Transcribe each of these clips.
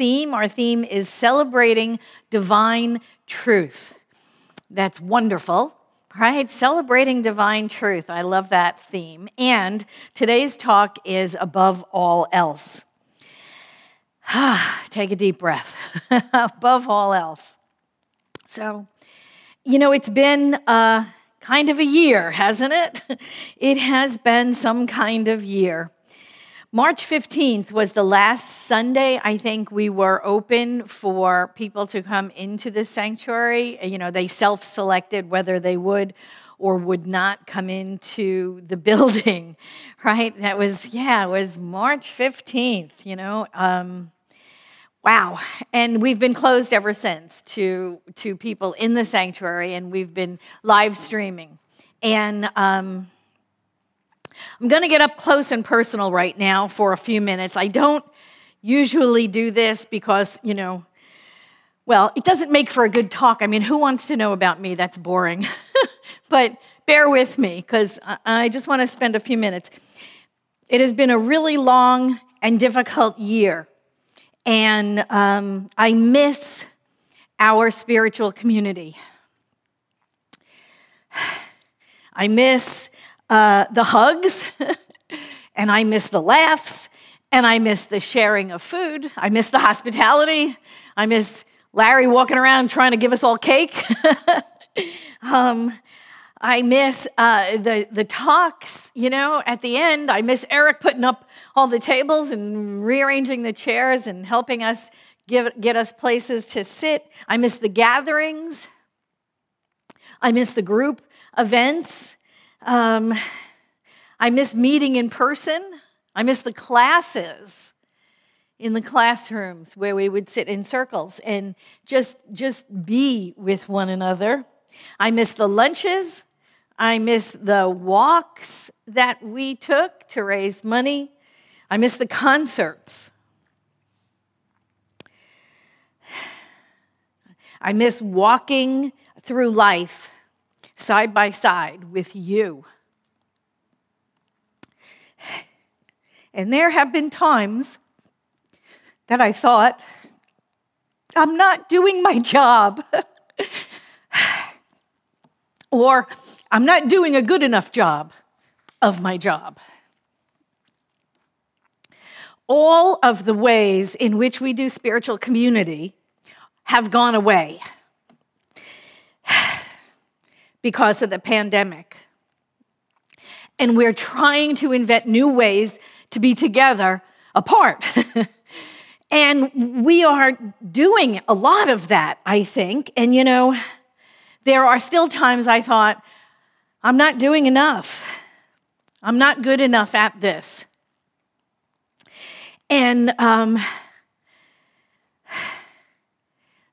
theme. Our theme is celebrating divine truth. That's wonderful, right? Celebrating divine truth. I love that theme. And today's talk is Above All Else. Take a deep breath. Above all else. So, you know, it's been kind of a year, hasn't it? It has been some kind of year. March 15th was the last Sunday, I think, we were open for people to come into the sanctuary. You know, they self-selected whether they would or would not come into the building, right? That was, yeah, it was March 15th, you know. Wow. And we've been closed ever since to people in the sanctuary, and we've been live streaming. And I'm going to get up close and personal right now for a few minutes. I don't usually do this because, you know, well, it doesn't make for a good talk. I mean, who wants to know about me? That's boring. But bear with me because I just want to spend a few minutes. It has been a really long and difficult year. And I miss our spiritual community. I miss the hugs, and I miss the laughs, and I miss the sharing of food. I miss the hospitality. I miss Larry walking around trying to give us all cake. I miss the talks, you know, at the end. I miss Eric putting up all the tables and rearranging the chairs and helping us get us places to sit. I miss the gatherings. I miss the group events. I miss meeting in person. I miss the classes in the classrooms where we would sit in circles and just be with one another. I miss the lunches. I miss the walks that we took to raise money. I miss the concerts. I miss walking through life side by side with you. And there have been times that I thought, I'm not doing my job. Or I'm not doing a good enough job of my job. All of the ways in which we do spiritual community have gone away because of the pandemic. And we're trying to invent new ways to be together apart. And we are doing a lot of that, I think. And, you know, there are still times I thought, I'm not doing enough. I'm not good enough at this. And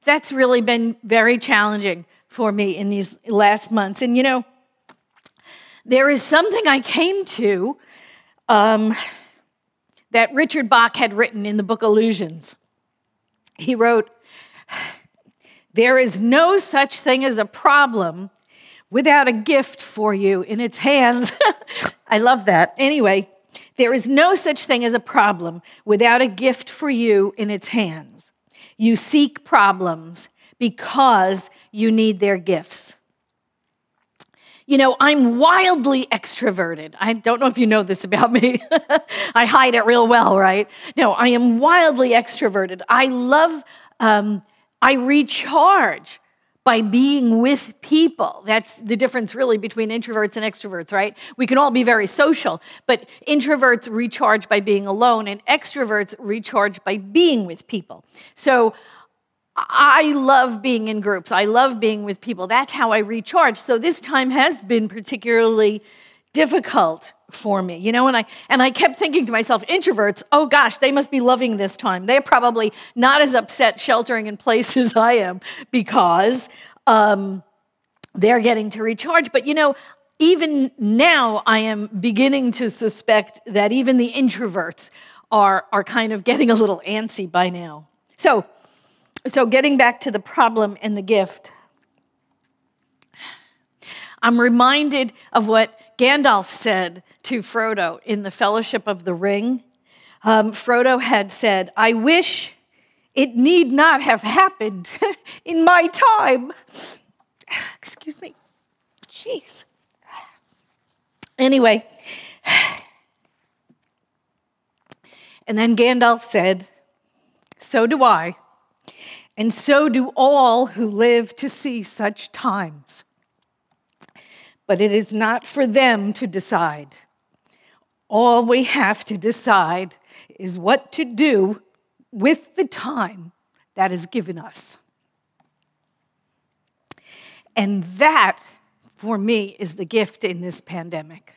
that's really been very challenging for me in these last months. And, you know, there is something I came to that Richard Bach had written in the book Illusions. He wrote, there is no such thing as a problem without a gift for you in its hands. I love that. Anyway, there is no such thing as a problem without a gift for you in its hands. You seek problems because you need their gifts. You know, I'm wildly extroverted. I don't know if you know this about me. I hide it real well, right? No, I am wildly extroverted. I recharge by being with people. That's the difference really between introverts and extroverts, right? We can all be very social, but introverts recharge by being alone and extroverts recharge by being with people. So I love being in groups. I love being with people. That's how I recharge. So this time has been particularly difficult for me, you know, and I kept thinking to myself, introverts, oh gosh, they must be loving this time. They're probably not as upset sheltering in place as I am because they're getting to recharge. But, you know, even now I am beginning to suspect that even the introverts are kind of getting a little antsy by now. So getting back to the problem and the gift, I'm reminded of what Gandalf said to Frodo in The Fellowship of the Ring. Frodo had said, I wish It need not have happened in my time. Excuse me. Jeez. Anyway. And then Gandalf said, "So do I, and so do all who live to see such times. But it is not for them to decide. All we have to decide is what to do with the time that is given us." And that, for me, is the gift in this pandemic.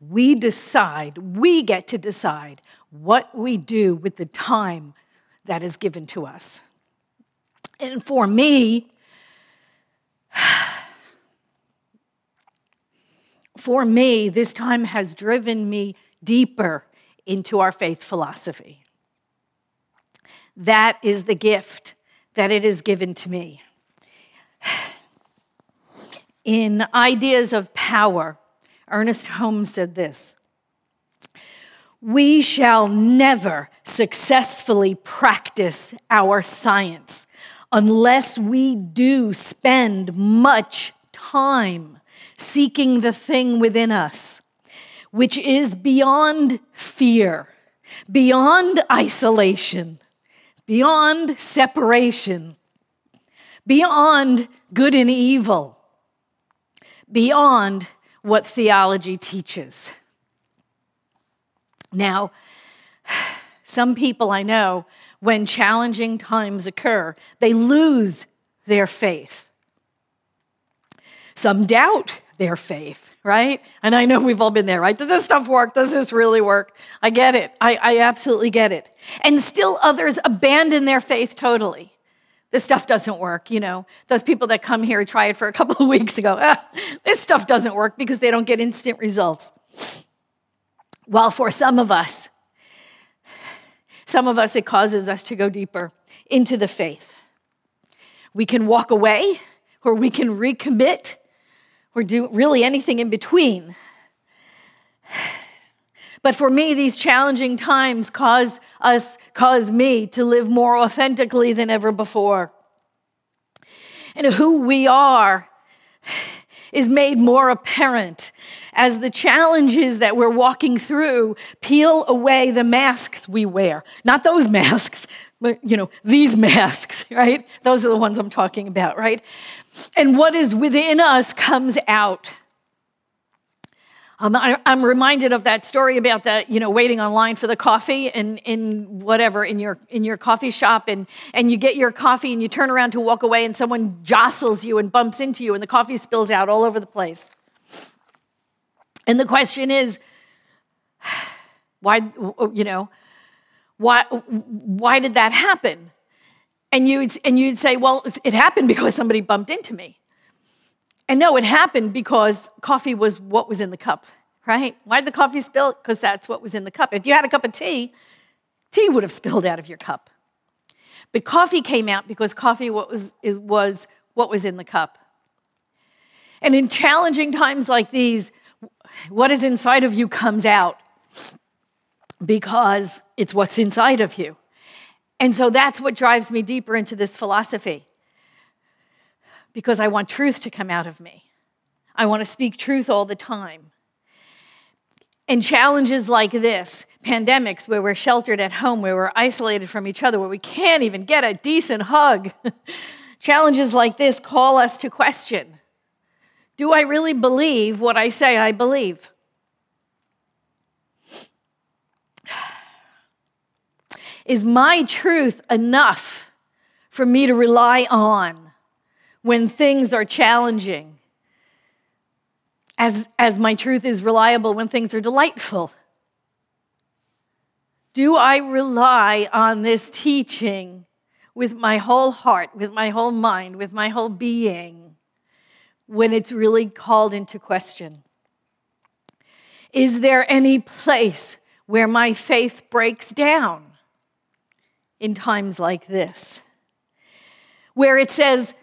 We decide, we get to decide what we do with the time that is given to us. And for me, this time has driven me deeper into our faith philosophy. That is the gift that it is given to me. In Ideas of Power, Ernest Holmes said this: "We shall never successfully practice our science unless we do spend much time seeking the thing within us, which is beyond fear, beyond isolation, beyond separation, beyond good and evil, beyond what theology teaches." Now, some people I know, when challenging times occur, they lose their faith. Some doubt their faith, right? And I know we've all been there, right? Does this stuff work? Does this really work? I get it. I absolutely get it. And still others abandon their faith totally. This stuff doesn't work, you know. Those people that come here try it for a couple of weeks and go, this stuff doesn't work, because they don't get instant results. While for some of us, it causes us to go deeper into the faith. We can walk away, or we can recommit, or do really anything in between. But for me, these challenging times cause me to live more authentically than ever before. And who we are is made more apparent as the challenges that we're walking through peel away the masks we wear. Not those masks, but, you know, these masks, right? Those are the ones I'm talking about, right? And what is within us comes out. I'm reminded of that story about that, you know, waiting online for the coffee and in your coffee shop, and you get your coffee and you turn around to walk away and someone jostles you and bumps into you and the coffee spills out all over the place. And the question is, why did that happen? And you'd say, well, it happened because somebody bumped into me. And no, it happened because coffee was what was in the cup, right? Why'd the coffee spill? Because that's what was in the cup. If you had a cup of tea would have spilled out of your cup. But coffee came out because coffee was what was in the cup. And in challenging times like these, what is inside of you comes out because it's what's inside of you. And so that's what drives me deeper into this philosophy. Because I want truth to come out of me. I want to speak truth all the time. And challenges like this, pandemics where we're sheltered at home, where we're isolated from each other, where we can't even get a decent hug, challenges like this call us to question, do I really believe what I say I believe? Is my truth enough for me to rely on when things are challenging, as my truth is reliable when things are delightful? Do I rely on this teaching with my whole heart, with my whole mind, with my whole being, when it's really called into question? Is there any place where my faith breaks down in times like this, where it says,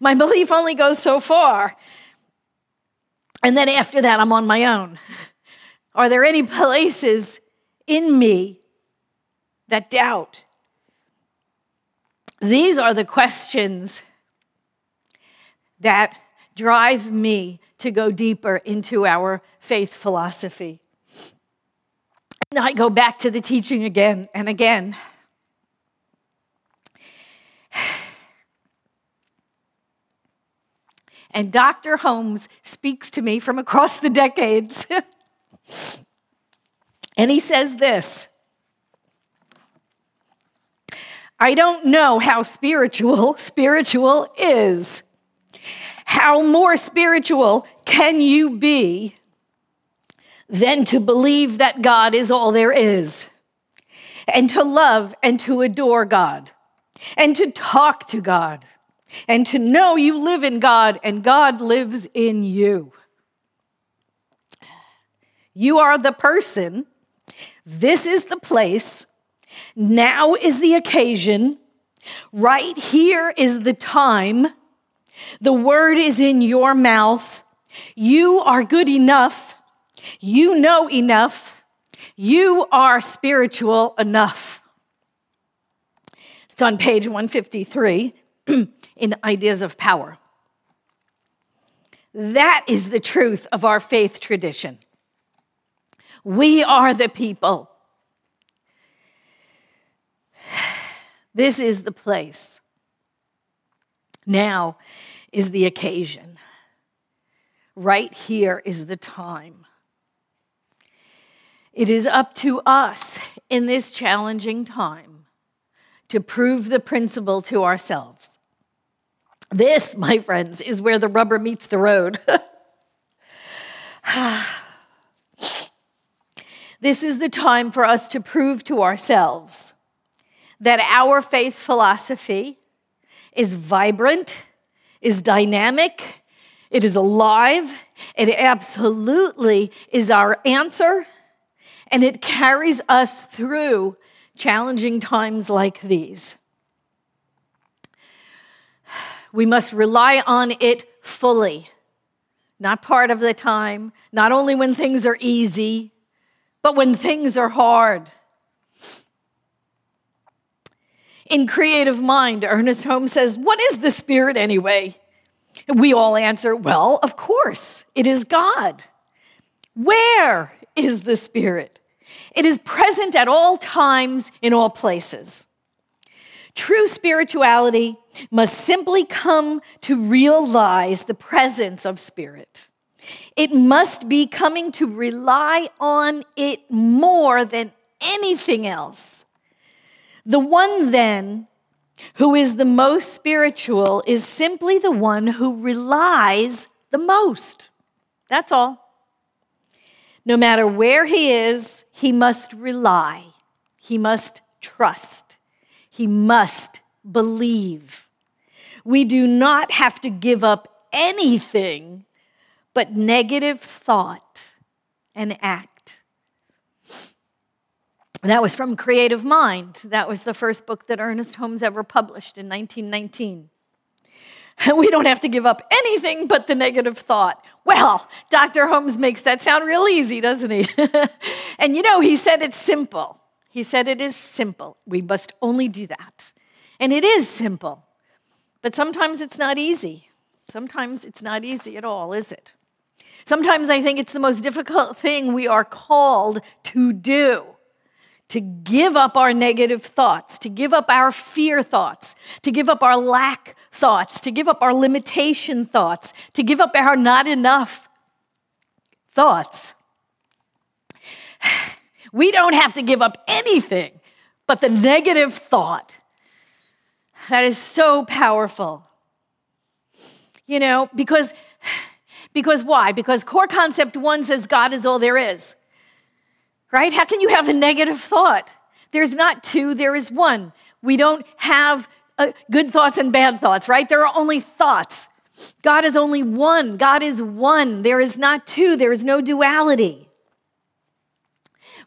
my belief only goes so far, and then after that, I'm on my own? Are there any places in me that doubt These are the questions that drive me to go deeper into our faith philosophy. And I go back to the teaching again and again. And Dr. Holmes speaks to me from across the decades. And he says this: I don't know how spiritual is. How more spiritual can you be than to believe that God is all there is, and to love and to adore God, and to talk to God, and to know you live in God and God lives in you? You are the person. This is the place. Now is the occasion. Right here is the time. The word is in your mouth. You are good enough. You know enough. You are spiritual enough. It's on page 153 in Ideas of Power. That is the truth of our faith tradition. We are the people. This is the place. Now is the occasion. Right here is the time. It is up to us in this challenging time to prove the principle to ourselves. This, my friends, is where the rubber meets the road. This is the time for us to prove to ourselves that our faith philosophy is vibrant, is dynamic, it is alive, it absolutely is our answer, and it carries us through challenging times like these. We must rely on it fully, not part of the time, not only when things are easy, but when things are hard. In Creative Mind, Ernest Holmes says, what is the Spirit anyway? We all answer, well, of course, it is God. Where is the Spirit? It is present at all times, in all places. True spirituality must simply come to realize the presence of Spirit. It must be coming to rely on it more than anything else. The one, then, who is the most spiritual is simply the one who relies the most. That's all. No matter where he is, he must rely. He must trust. He must believe. We do not have to give up anything but negative thought and act. That was from Creative Mind. That was the first book that Ernest Holmes ever published in 1919. We don't have to give up anything but the negative thought. Well, Dr. Holmes makes that sound real easy, doesn't he? And he said it's simple. He said it is simple. We must only do that. And it is simple. But sometimes it's not easy. Sometimes it's not easy at all, is it? Sometimes I think it's the most difficult thing we are called to do. To give up our negative thoughts, to give up our fear thoughts, to give up our lack thoughts, to give up our limitation thoughts, to give up our not enough thoughts. We don't have to give up anything but the negative thought. That is so powerful. Because why? Because core concept one says God is all there is. Right? How can you have a negative thought? There's not two, there is one. We don't have good thoughts and bad thoughts, right? There are only thoughts. God is only one. God is one. There is not two. There is no duality.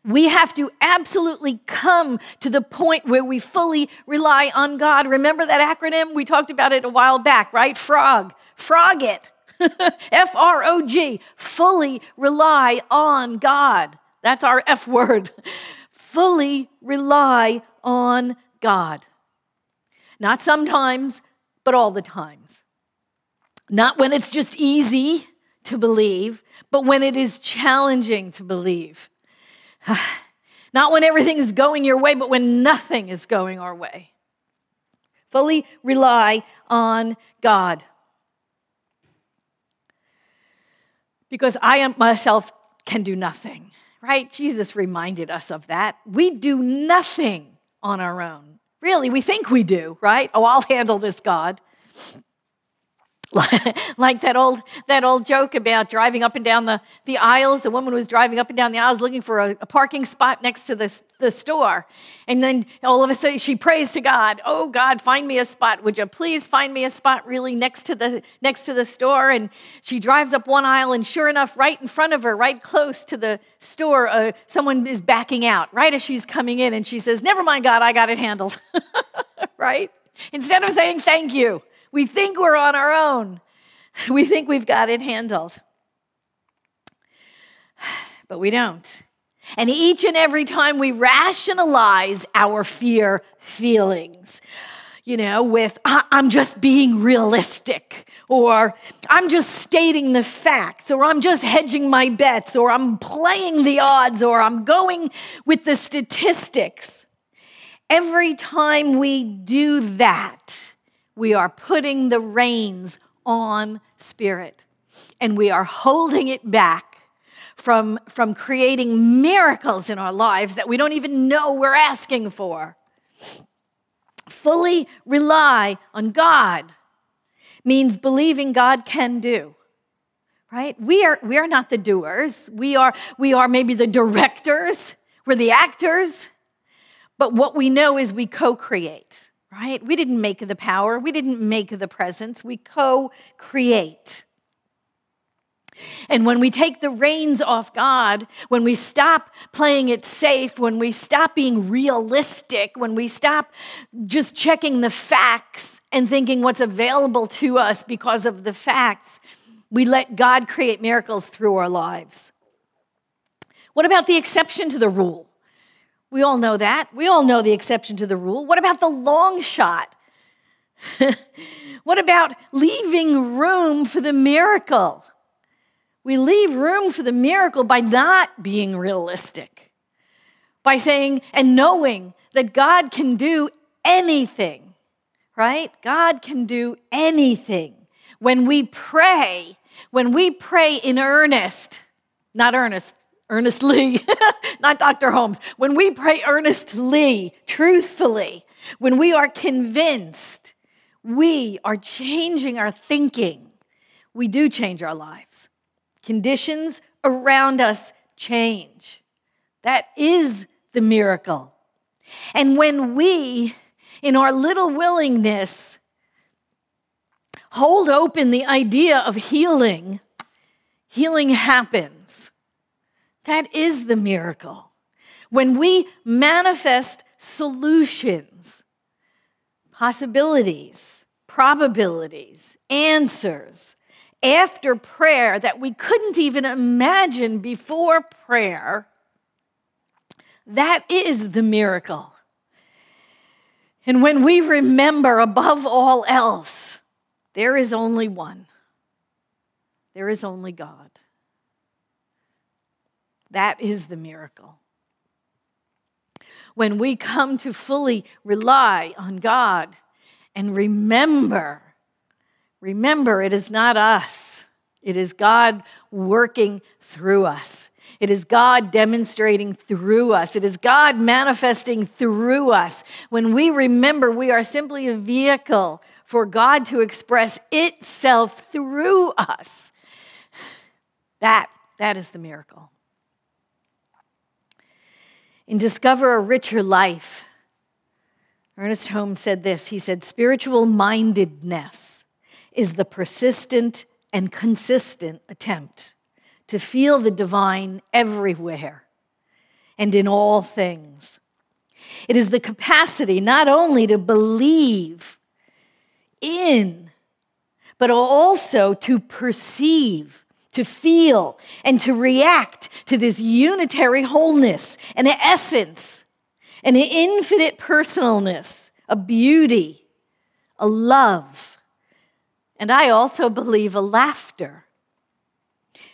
We have to absolutely come to the point where we fully rely on God. Remember that acronym? We talked about it a while back, right? FROG. Frog it. F-R-O-G. Fully rely on God. That's our F word. Fully rely on God. Not sometimes, but all the times. Not when it's just easy to believe, but when it is challenging to believe. Not when everything is going your way, but when nothing is going our way. Fully rely on God. Because I myself can do nothing, right? Jesus reminded us of that. We do nothing on our own. Really, we think we do, right? Oh, I'll handle this, God. Like that old joke about driving up and down the aisles. The woman was driving up and down the aisles looking for a parking spot next to the store. And then all of a sudden she prays to God, "Oh God, find me a spot. Would you please find me a spot really next to the store?" And she drives up one aisle and sure enough, right in front of her, right close to the store, someone is backing out right as she's coming in, and she says, "Never mind, God, I got it handled." Right? Instead of saying thank you. We think we're on our own. We think we've got it handled. But we don't. And each and every time we rationalize our fear feelings, you know, with, I'm just being realistic, or I'm just stating the facts, or I'm just hedging my bets, or I'm playing the odds, or I'm going with the statistics. Every time we do that, we are putting the reins on spirit, and we are holding it back from creating miracles in our lives that we don't even know we're asking for. Fully rely on God means believing God can do, right? We are not the doers. We are maybe the directors. We're the actors. But what we know is we co-create. Right? We didn't make the power. We didn't make the presence. We co-create. And when we take the reins off God, when we stop playing it safe, when we stop being realistic, when we stop just checking the facts and thinking what's available to us because of the facts, we let God create miracles through our lives. What about the exception to the rule? We all know that. We all know the exception to the rule. What about the long shot? What about leaving room for the miracle? We leave room for the miracle by not being realistic, by saying and knowing that God can do anything, right? God can do anything. When we pray in earnest, not earnest, earnestly, not Dr. Holmes. When we pray earnestly, truthfully, when we are convinced, we are changing our thinking. We do change our lives. Conditions around us change. That is the miracle. And when we, in our little willingness, hold open the idea of healing, healing happens. That is the miracle. When we manifest solutions, possibilities, probabilities, answers, after prayer that we couldn't even imagine before prayer, that is the miracle. And when we remember above all else, there is only one. There is only God. That is the miracle. When we come to fully rely on God and remember it is not us. It is God working through us. It is God demonstrating through us. It is God manifesting through us. When we remember, we are simply a vehicle for God to express itself through us. That is the miracle. In Discover a Richer Life, Ernest Holmes said this. He said, "Spiritual mindedness is the persistent and consistent attempt to feel the divine everywhere and in all things. It is the capacity not only to believe in, but also to perceive, to feel, and to react to this unitary wholeness, an essence, an infinite personalness, a beauty, a love, and I also believe a laughter,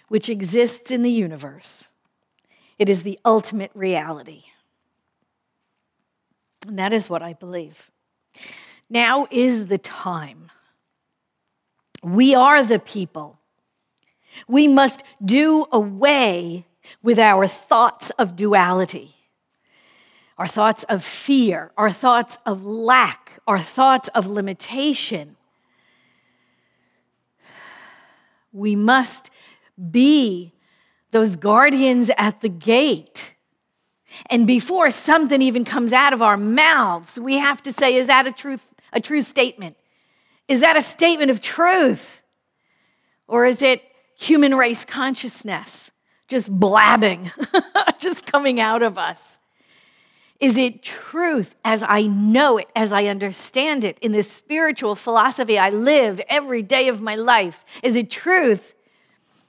which exists in the universe. It is the ultimate reality. And that is what I believe. Now is the time. We are the people. We must do away with our thoughts of duality, our thoughts of fear, our thoughts of lack, our thoughts of limitation. We must be those guardians at the gate. And before something even comes out of our mouths, we have to say, is that a true statement? Is that a statement of truth? Or is it human race consciousness just blabbing, just coming out of us? Is it truth as I know it, as I understand it, in this spiritual philosophy I live every day of my life? Is it truth,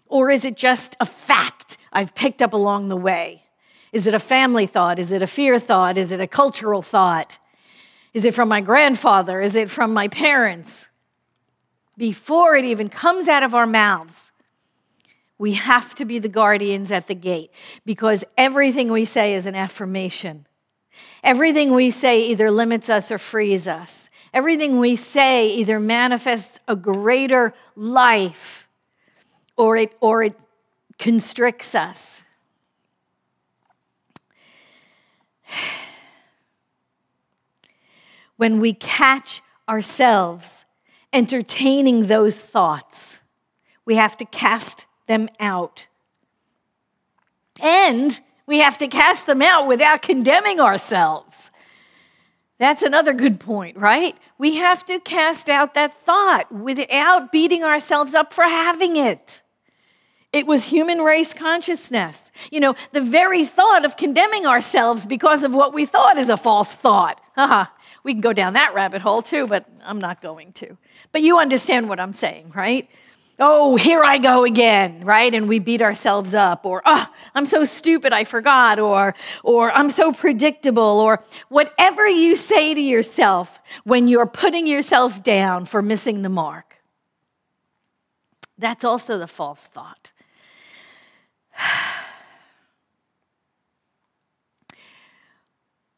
or is it just a fact I've picked up along the way? Is it a family thought? Is it a fear thought? Is it a cultural thought? Is it from my grandfather? Is it from my parents? Before it even comes out of our mouths, we have to be the guardians at the gate, because everything we say is an affirmation. Everything we say either limits us or frees us. Everything we say either manifests a greater life or it constricts us. When we catch ourselves entertaining those thoughts, we have to cast them out. And we have to cast them out without condemning ourselves. That's another good point, right? We have to cast out that thought without beating ourselves up for having it. It was human race consciousness. You know, the very thought of condemning ourselves because of what we thought is a false thought. We can go down that rabbit hole too, but I'm not going to. But you understand what I'm saying, right? Oh, here I go again, right? And we beat ourselves up, or, oh, I'm so stupid, I forgot, or I'm so predictable, or whatever you say to yourself when you're putting yourself down for missing the mark. That's also the false thought.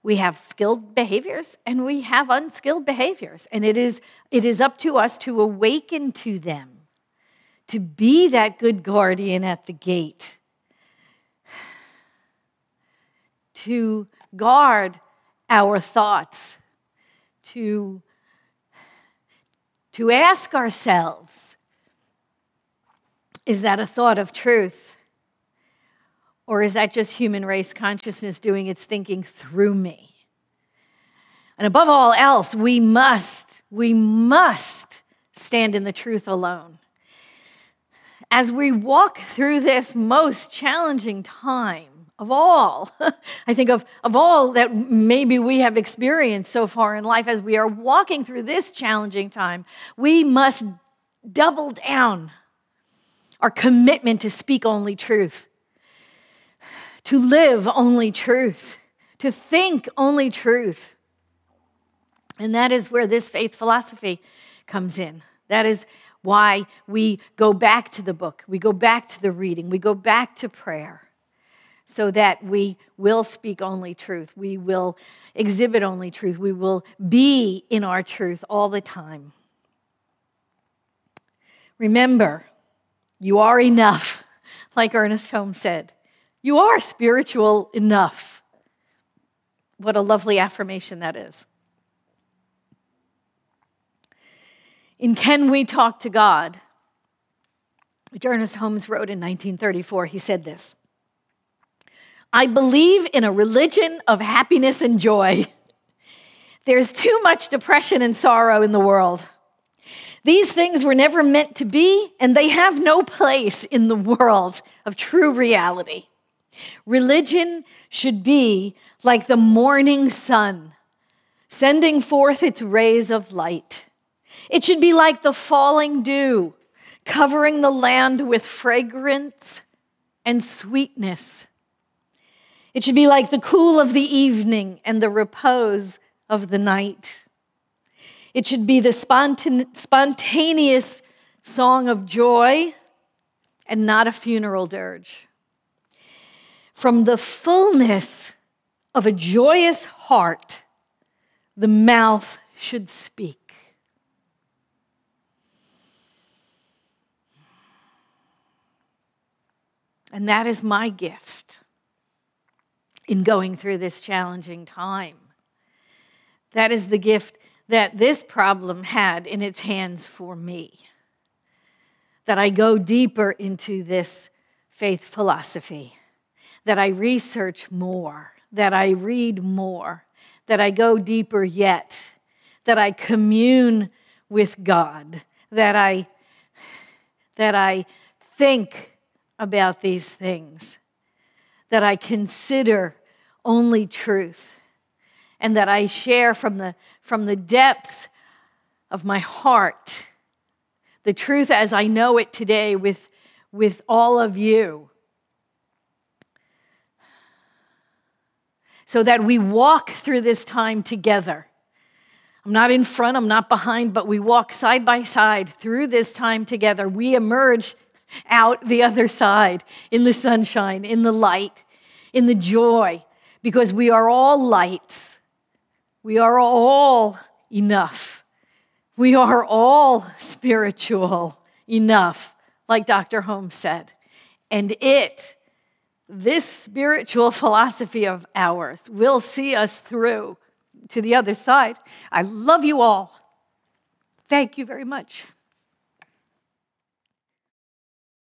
We have skilled behaviors and we have unskilled behaviors, and it is up to us to awaken to them, to be that good guardian at the gate, to guard our thoughts, to ask ourselves, is that a thought of truth? Or is that just human race consciousness doing its thinking through me? And above all else, we must stand in the truth alone. As we walk through this most challenging time of all, I think of all that maybe we have experienced so far in life, as we are walking through this challenging time, we must double down our commitment to speak only truth, to live only truth, to think only truth. And that is where this faith philosophy comes in. That is why we go back to the book, we go back to the reading, we go back to prayer, so that we will speak only truth, we will exhibit only truth, we will be in our truth all the time. Remember, you are enough, like Ernest Holmes said. You are spiritual enough. What a lovely affirmation that is. In Can We Talk to God?, which Ernest Holmes wrote in 1934, he said this: I believe in a religion of happiness and joy. There's too much depression and sorrow in the world. These things were never meant to be, and they have no place in the world of true reality. Religion should be like the morning sun, sending forth its rays of light. It should be like the falling dew, covering the land with fragrance and sweetness. It should be like the cool of the evening and the repose of the night. It should be the spontaneous song of joy and not a funeral dirge. From the fullness of a joyous heart, the mouth should speak. And that is my gift in going through this challenging time. That is the gift that this problem had in its hands for me. That I go deeper into this faith philosophy. That I research more. That I read more. That I go deeper yet. That I commune with God. That I think about these things, that I consider only truth, and that I share from the depths of my heart the truth as I know it today with all of you, so that we walk through this time together. I'm not in front, I'm not behind, but we walk side by side through this time together. We emerge out the other side, in the sunshine, in the light, in the joy, because we are all lights. We are all enough. We are all spiritual enough, like Dr. Holmes said. And this spiritual philosophy of ours, will see us through to the other side. I love you all. Thank you very much.